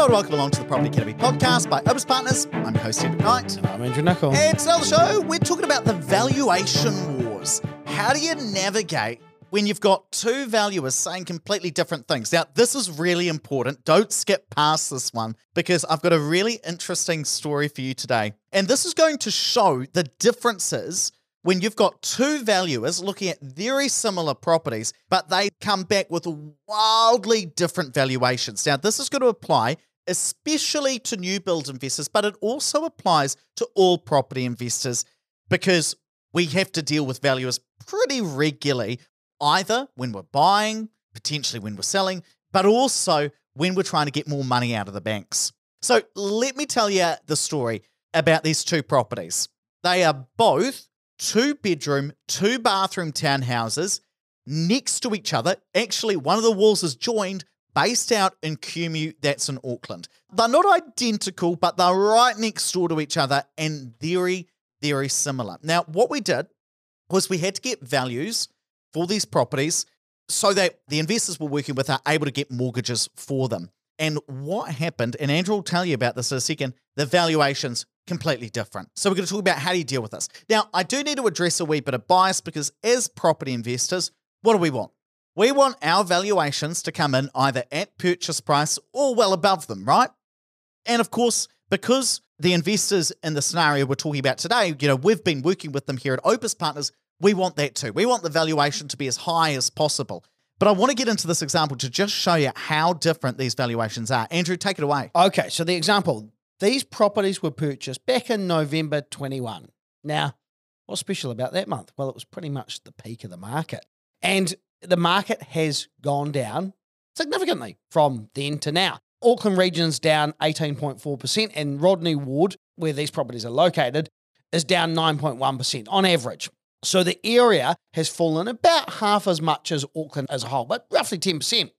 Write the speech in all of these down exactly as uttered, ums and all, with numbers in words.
Hello and welcome along to the Property Academy podcast by Opes Partners. I'm your host, Ed McKnight. And I'm Andrew Knuckle. And today on the show, we're talking about the valuation wars. How do you navigate when you've got two valuers saying completely different things? Now, this is really important. Don't skip past this one because I've got a really interesting story for you today. And this is going to show the differences when you've got two valuers looking at very similar properties, but they come back with wildly different valuations. Now, this is going to apply especially to new build investors, but it also applies to all property investors because we have to deal with valuers pretty regularly, either when we're buying, potentially when we're selling, but also when we're trying to get more money out of the banks. So let me tell you the story about these two properties. They are both two-bedroom, two-bathroom townhouses next to each other. Actually, one of the walls is joined, based out in Kumeū, that's in Auckland. They're not identical, but they're right next door to each other and very, very similar. Now, what we did was we had to get values for these properties so that the investors we're working with are able to get mortgages for them. And what happened, and Andrew will tell you about this in a second, the valuations completely different. So we're going to talk about how do you deal with this. Now, I do need to address a wee bit of bias because as property investors, what do we want? We want our valuations to come in either at purchase price or well above them, right? And of course, because the investors in the scenario we're talking about today, you know, we've been working with them here at Opes Partners, we want that too. We want the valuation to be as high as possible. But I want to get into this example to just show you how different these valuations are. Andrew, take it away. Okay, so the example, these properties were purchased back in November twenty-one. Now, what's special about that month? Well, it was pretty much the peak of the market. And the market has gone down significantly from then to now. Auckland region's down eighteen point four percent and Rodney Ward, where these properties are located, is down nine point one percent on average. So the area has fallen about half as much as Auckland as a whole, but roughly ten percent.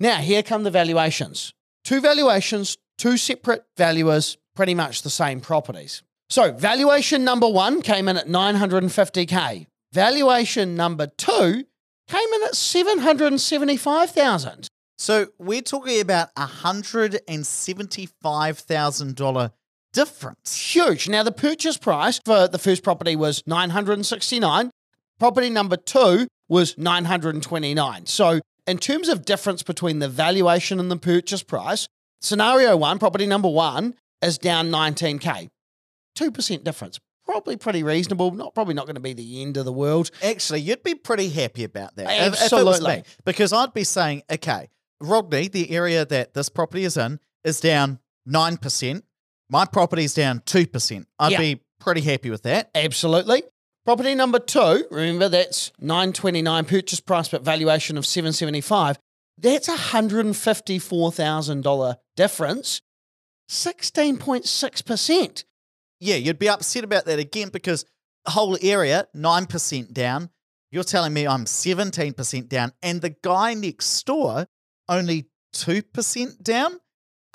Now, here come the valuations. Two valuations, two separate valuers, pretty much the same properties. So valuation number one came in at nine hundred fifty K. Valuation number two came in at seven hundred seventy-five thousand dollars. So we're talking about a one hundred seventy-five thousand dollars difference. Huge. Now, the purchase price for the first property was nine hundred sixty-nine thousand dollars. Property number two was nine hundred twenty-nine thousand dollars. So in terms of difference between the valuation and the purchase price, scenario one, property number one, is down nineteen K. two percent difference. Probably pretty reasonable. Not Probably not going to be the end of the world. Actually, you'd be pretty happy about that. Absolutely. If, if it was me, because I'd be saying, okay, Rodney, the area that this property is in, is down nine percent. My property's down two percent. I'd yeah. be pretty happy with that. Absolutely. Property number two, remember that's nine twenty-nine purchase price, but valuation of seven seventy-five. That's one hundred fifty-four thousand dollars difference, sixteen point six percent. Yeah, you'd be upset about that again because the whole area, nine percent down. You're telling me I'm seventeen percent down and the guy next door only two percent down?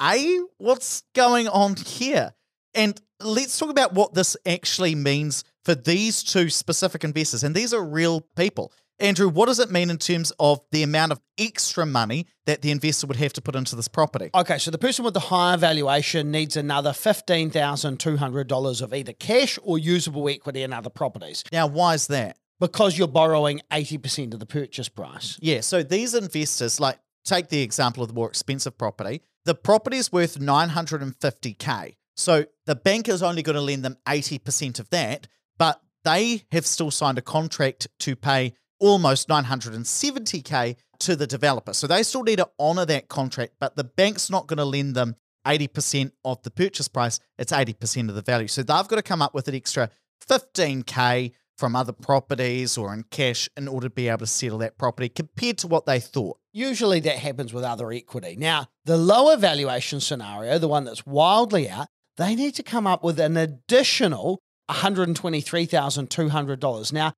Eh? What's going on here? And let's talk about what this actually means for these two specific investors. And these are real people. Andrew, what does it mean in terms of the amount of extra money that the investor would have to put into this property? Okay, so the person with the higher valuation needs another fifteen thousand two hundred dollars of either cash or usable equity in other properties. Now, why is that? Because you're borrowing eighty percent of the purchase price. Yeah, so these investors, like take the example of the more expensive property. The property is worth nine hundred fifty K. So the bank is only going to lend them eighty percent of that, but they have still signed a contract to pay almost nine hundred seventy K to the developer. So they still need to honour that contract, but the bank's not going to lend them eighty percent of the purchase price. It's eighty percent of the value. So they've got to come up with an extra fifteen K from other properties or in cash in order to be able to settle that property compared to what they thought. Usually that happens with other equity. Now, the lower valuation scenario, the one that's wildly out, they need to come up with an additional one hundred twenty-three thousand two hundred dollars. Now,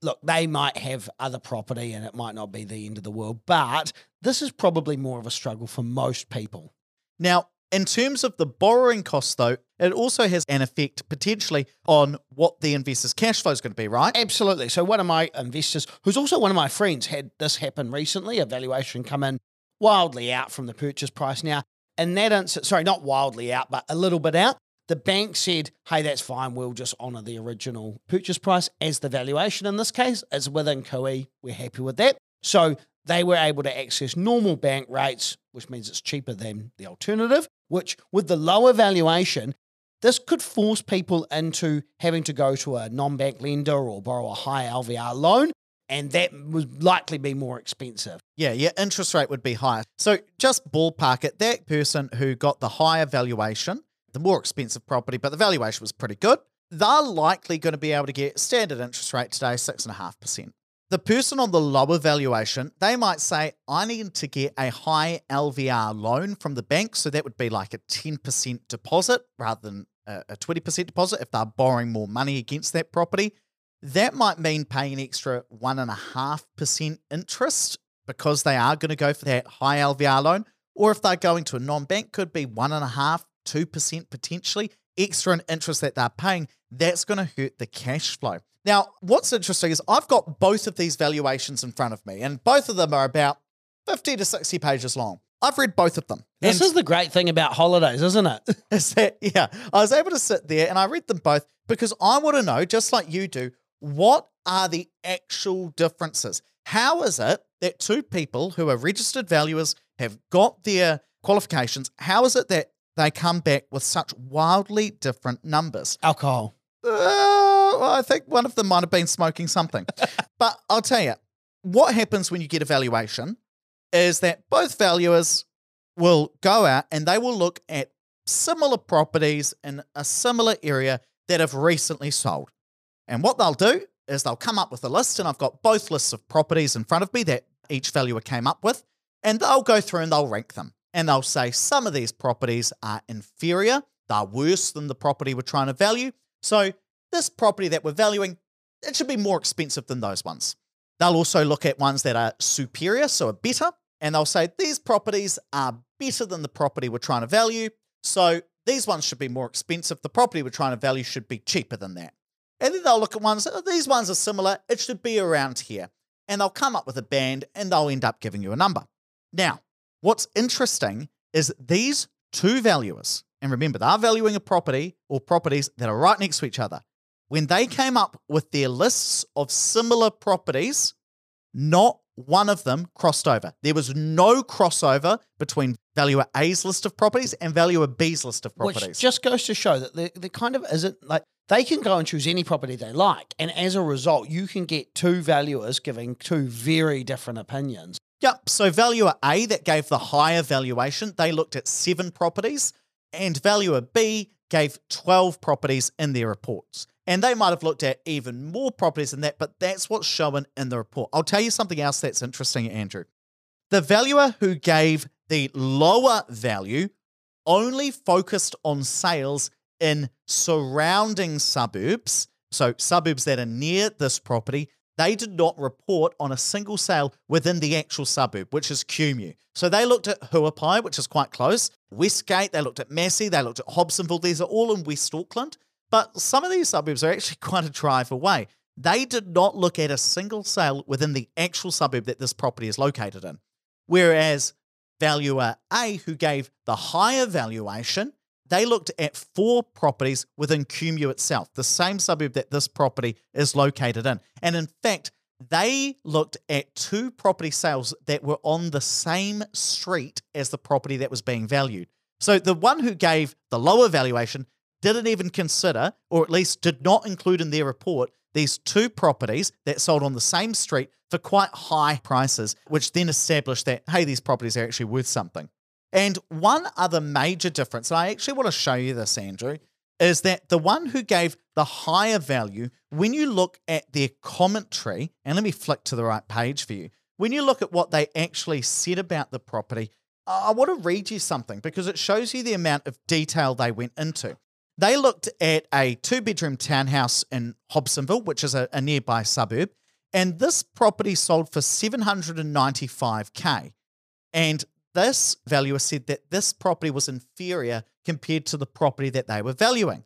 look, they might have other property and it might not be the end of the world, but this is probably more of a struggle for most people. Now, in terms of the borrowing costs, though, it also has an effect potentially on what the investor's cash flow is going to be, right? Absolutely. So one of my investors, who's also one of my friends, had this happen recently, a valuation come in wildly out from the purchase price. Now, In that instance, sorry, not wildly out, but a little bit out, the bank said, hey, that's fine, we'll just honour the original purchase price as the valuation in this case. It's within C O E, we're happy with that. So they were able to access normal bank rates, which means it's cheaper than the alternative, which with the lower valuation, this could force people into having to go to a non-bank lender or borrow a high L V R loan, and that would likely be more expensive. Yeah, your interest rate would be higher. So just ballpark it, that person who got the higher valuation, the more expensive property, but the valuation was pretty good, they're likely going to be able to get standard interest rate today, six point five percent. The person on the lower valuation, they might say, I need to get a high L V R loan from the bank, so that would be like a ten percent deposit rather than a twenty percent deposit if they're borrowing more money against that property. That might mean paying an extra one point five percent interest because they are going to go for that high L V R loan, or if they're going to a non-bank, could be one point five percent, two percent potentially, extra in interest that they're paying. That's going to hurt the cash flow. Now, what's interesting is I've got both of these valuations in front of me, and both of them are about fifty to sixty pages long. I've read both of them. This is the great thing about holidays, isn't it? Is that, yeah. I was able to sit there and I read them both because I want to know, just like you do, what are the actual differences? How is it that two people who are registered valuers have got their qualifications, how is it that they come back with such wildly different numbers? Alcohol. Uh, well, I think one of them might have been smoking something. But I'll tell you, what happens when you get a valuation is that both valuers will go out and they will look at similar properties in a similar area that have recently sold. And what they'll do is they'll come up with a list, and I've got both lists of properties in front of me that each valuer came up with, and they'll go through and they'll rank them. And they'll say some of these properties are inferior, they're worse than the property we're trying to value. So this property that we're valuing, it should be more expensive than those ones. They'll also look at ones that are superior, so are better, and they'll say these properties are better than the property we're trying to value, so these ones should be more expensive. The property we're trying to value should be cheaper than that. And then they'll look at ones, oh, these ones are similar, it should be around here. And they'll come up with a band and they'll end up giving you a number. Now, what's interesting is these two valuers, and remember, they're valuing a property or properties that are right next to each other. When they came up with their lists of similar properties, not one of them crossed over. There was no crossover between valuer A's list of properties and valuer B's list of properties. Which just goes to show that they, they kind of isn't like, they can go and choose any property they like. And as a result, you can get two valuers giving two very different opinions. Yep. So valuer A, that gave the higher valuation, they looked at seven properties, and valuer B gave twelve properties in their reports. And they might have looked at even more properties than that, but that's what's shown in the report. I'll tell you something else that's interesting, Andrew. The valuer who gave the lower value only focused on sales in surrounding suburbs, so suburbs that are near this property. They did not report on a single sale within the actual suburb, which is Kumeū. So they looked at Huapai, which is quite close, Westgate, they looked at Massey, they looked at Hobsonville. These are all in West Auckland, but some of these suburbs are actually quite a drive away. They did not look at a single sale within the actual suburb that this property is located in. Whereas valuer A, who gave the higher valuation, they looked at four properties within Kumeū itself, the same suburb that this property is located in. And in fact, they looked at two property sales that were on the same street as the property that was being valued. So the one who gave the lower valuation didn't even consider, or at least did not include in their report, these two properties that sold on the same street for quite high prices, which then established that, hey, these properties are actually worth something. And one other major difference, and I actually want to show you this, Andrew, is that the one who gave the higher value, when you look at their commentary, and let me flick to the right page for you, when you look at what they actually said about the property, I want to read you something because it shows you the amount of detail they went into. They looked at a two-bedroom townhouse in Hobsonville, which is a, a nearby suburb, and this property sold for seven hundred ninety-five K. And this valuer said that this property was inferior compared to the property that they were valuing.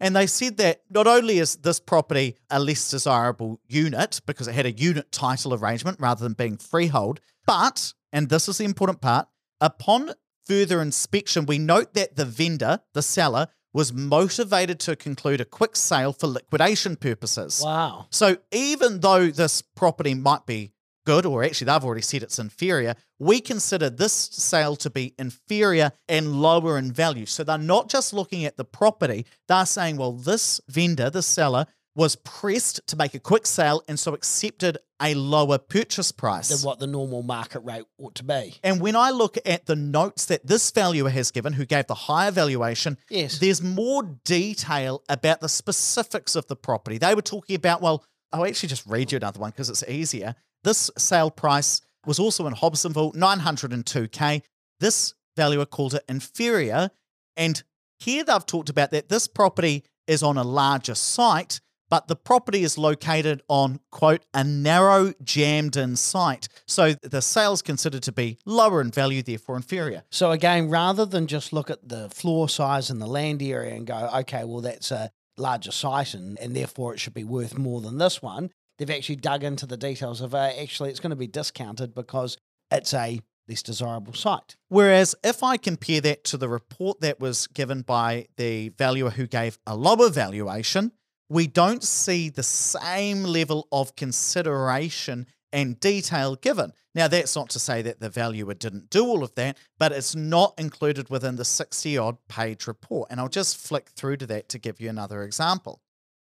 And they said that not only is this property a less desirable unit because it had a unit title arrangement rather than being freehold, but, and this is the important part, upon further inspection, we note that the vendor, the seller, was motivated to conclude a quick sale for liquidation purposes. Wow. So even though this property might be good, or actually they've already said it's inferior, we consider this sale to be inferior and lower in value. So they're not just looking at the property, they're saying, well, this vendor, this seller, was pressed to make a quick sale and so accepted a lower purchase price than what the normal market rate ought to be. And when I look at the notes that this valuer has given, who gave the higher valuation, yes, there's more detail about the specifics of the property. They were talking about, well, I'll actually just read you another one because it's easier. This sale price was also in Hobsonville, nine hundred and two K. This valuer called it inferior. And here they've talked about that this property is on a larger site, but the property is located on, quote, a narrow, jammed-in site. So the sale's considered to be lower in value, therefore inferior. So again, rather than just look at the floor size and the land area and go, okay, well, that's a larger site and, and therefore it should be worth more than this one, they've actually dug into the details of, uh, actually, it's going to be discounted because it's a less desirable site. Whereas if I compare that to the report that was given by the valuer who gave a lower valuation, we don't see the same level of consideration and detail given. Now, that's not to say that the valuer didn't do all of that, but it's not included within the sixty-odd page report. And I'll just flick through to that to give you another example.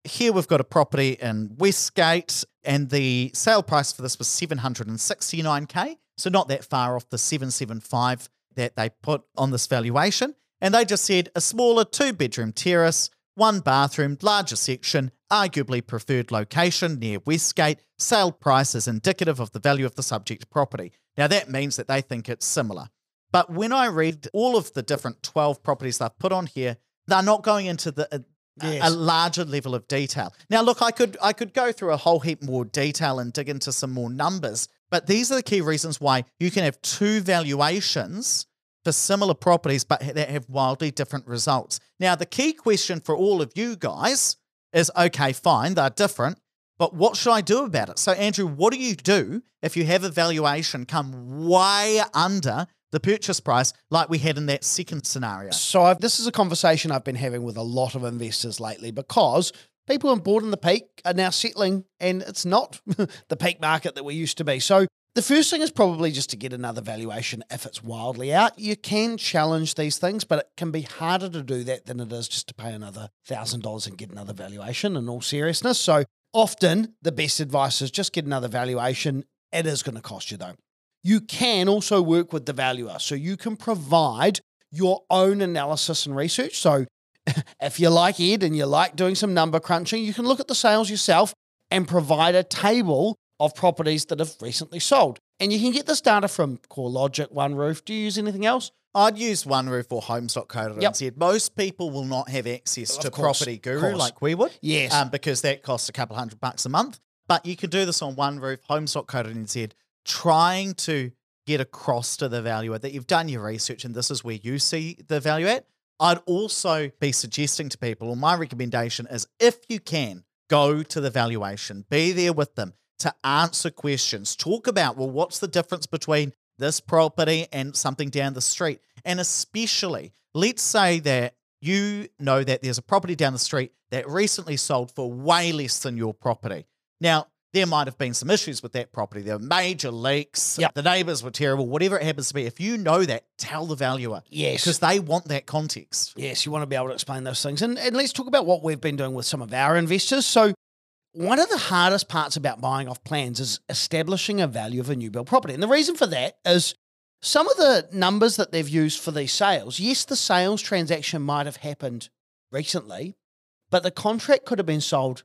Here we've got a property in Westgate, and the sale price for this was seven hundred and sixty-nine K, so not that far off the seven seventy-five that they put on this valuation. And they just said a smaller two-bedroom terrace, one bathroom, larger section, arguably preferred location near Westgate. Sale price is indicative of the value of the subject property. Now that means that they think it's similar. But when I read all of the different twelve properties they've put on here, they're not going into the uh, yes. a, a larger level of detail. Now look, I could, I could go through a whole heap more detail and dig into some more numbers, but these are the key reasons why you can have two valuations for similar properties, but that have wildly different results. Now, the key question for all of you guys is, okay, fine, they're different, but what should I do about it? So, Andrew, what do you do if you have a valuation come way under the purchase price like we had in that second scenario? So I've, this is a conversation I've been having with a lot of investors lately, because people on board in the peak are now settling and it's not the peak market that we used to be. So the first thing is probably just to get another valuation if it's wildly out. You can challenge these things, but it can be harder to do that than it is just to pay another one thousand dollars and get another valuation, in all seriousness. So often the best advice is just get another valuation. It is going to cost you though. You can also work with the valuer. So you can provide your own analysis and research. So if you like Ed and you like doing some number crunching, you can look at the sales yourself and provide a table of properties that have recently sold. And you can get this data from CoreLogic, OneRoof. Do you use anything else? I'd use OneRoof or homes dot co dot n z. Yep. Most people will not have access of to course, Property Guru like we would, yes, um, because that costs a couple hundred bucks a month. But you can do this on OneRoof, homes dot co dot n z, trying to get across to the valuer that you've done your research and this is where you see the value at. I'd also be suggesting to people, or my recommendation is, if you can, go to the valuation, be there with them, to answer questions, talk about, well, what's the difference between this property and something down the street? And especially, let's say that you know that there's a property down the street that recently sold for way less than your property. Now, there might have been some issues with that property. There were major leaks. Yep. The neighbours were terrible. Whatever it happens to be, if you know that, tell the valuer. Yes. Because they want that context. Yes, you want to be able to explain those things. And, and let's talk about what we've been doing with some of our investors. So one of the hardest parts about buying off plans is establishing a value of a new build property. And the reason for that is some of the numbers that they've used for these sales, yes, the sales transaction might have happened recently, but the contract could have been sold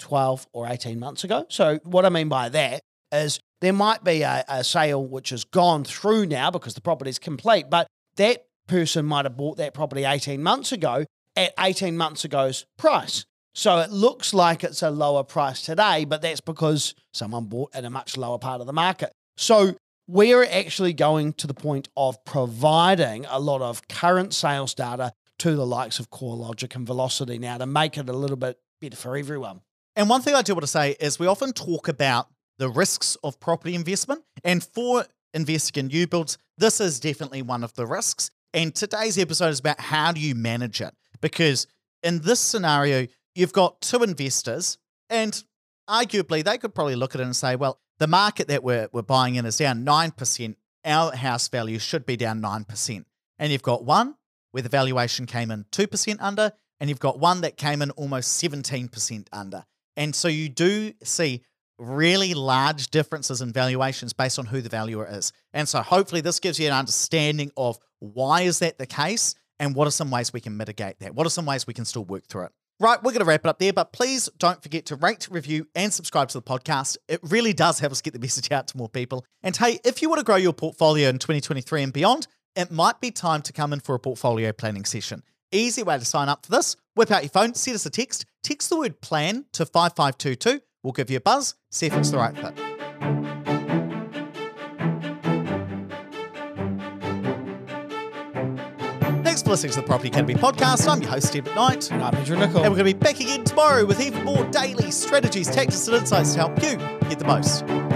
twelve or eighteen months ago. So what I mean by that is there might be a, a sale which has gone through now because the property is complete, but that person might have bought that property eighteen months ago at eighteen months ago's price. So it looks like it's a lower price today, but that's because someone bought at a much lower part of the market. So we're actually going to the point of providing a lot of current sales data to the likes of CoreLogic and Velocity now to make it a little bit better for everyone. And one thing I do want to say is we often talk about the risks of property investment. And for investing in new builds, this is definitely one of the risks. And today's episode is about how do you manage it? Because in this scenario, you've got two investors and arguably they could probably look at it and say, well, the market that we're, we're buying in is down nine percent. Our house value should be down nine percent. And you've got one where the valuation came in two percent under, and you've got one that came in almost seventeen percent under. And so you do see really large differences in valuations based on who the valuer is. And so hopefully this gives you an understanding of why is that the case and what are some ways we can mitigate that? What are some ways we can still work through it? Right, we're going to wrap it up there, but please don't forget to rate, review, and subscribe to the podcast. It really does help us get the message out to more people. And hey, if you want to grow your portfolio in twenty twenty-three and beyond, it might be time to come in for a portfolio planning session. Easy way to sign up for this, whip out your phone, send us a text, text the word plan to five five two two. We'll give you a buzz, see if it's the right fit. Thanks for listening to the Property Academy podcast. I'm your host, Ed McKnight. And I'm Andrew Nichol. And we're going to be back again tomorrow with even more daily strategies, tactics, and insights to help you get the most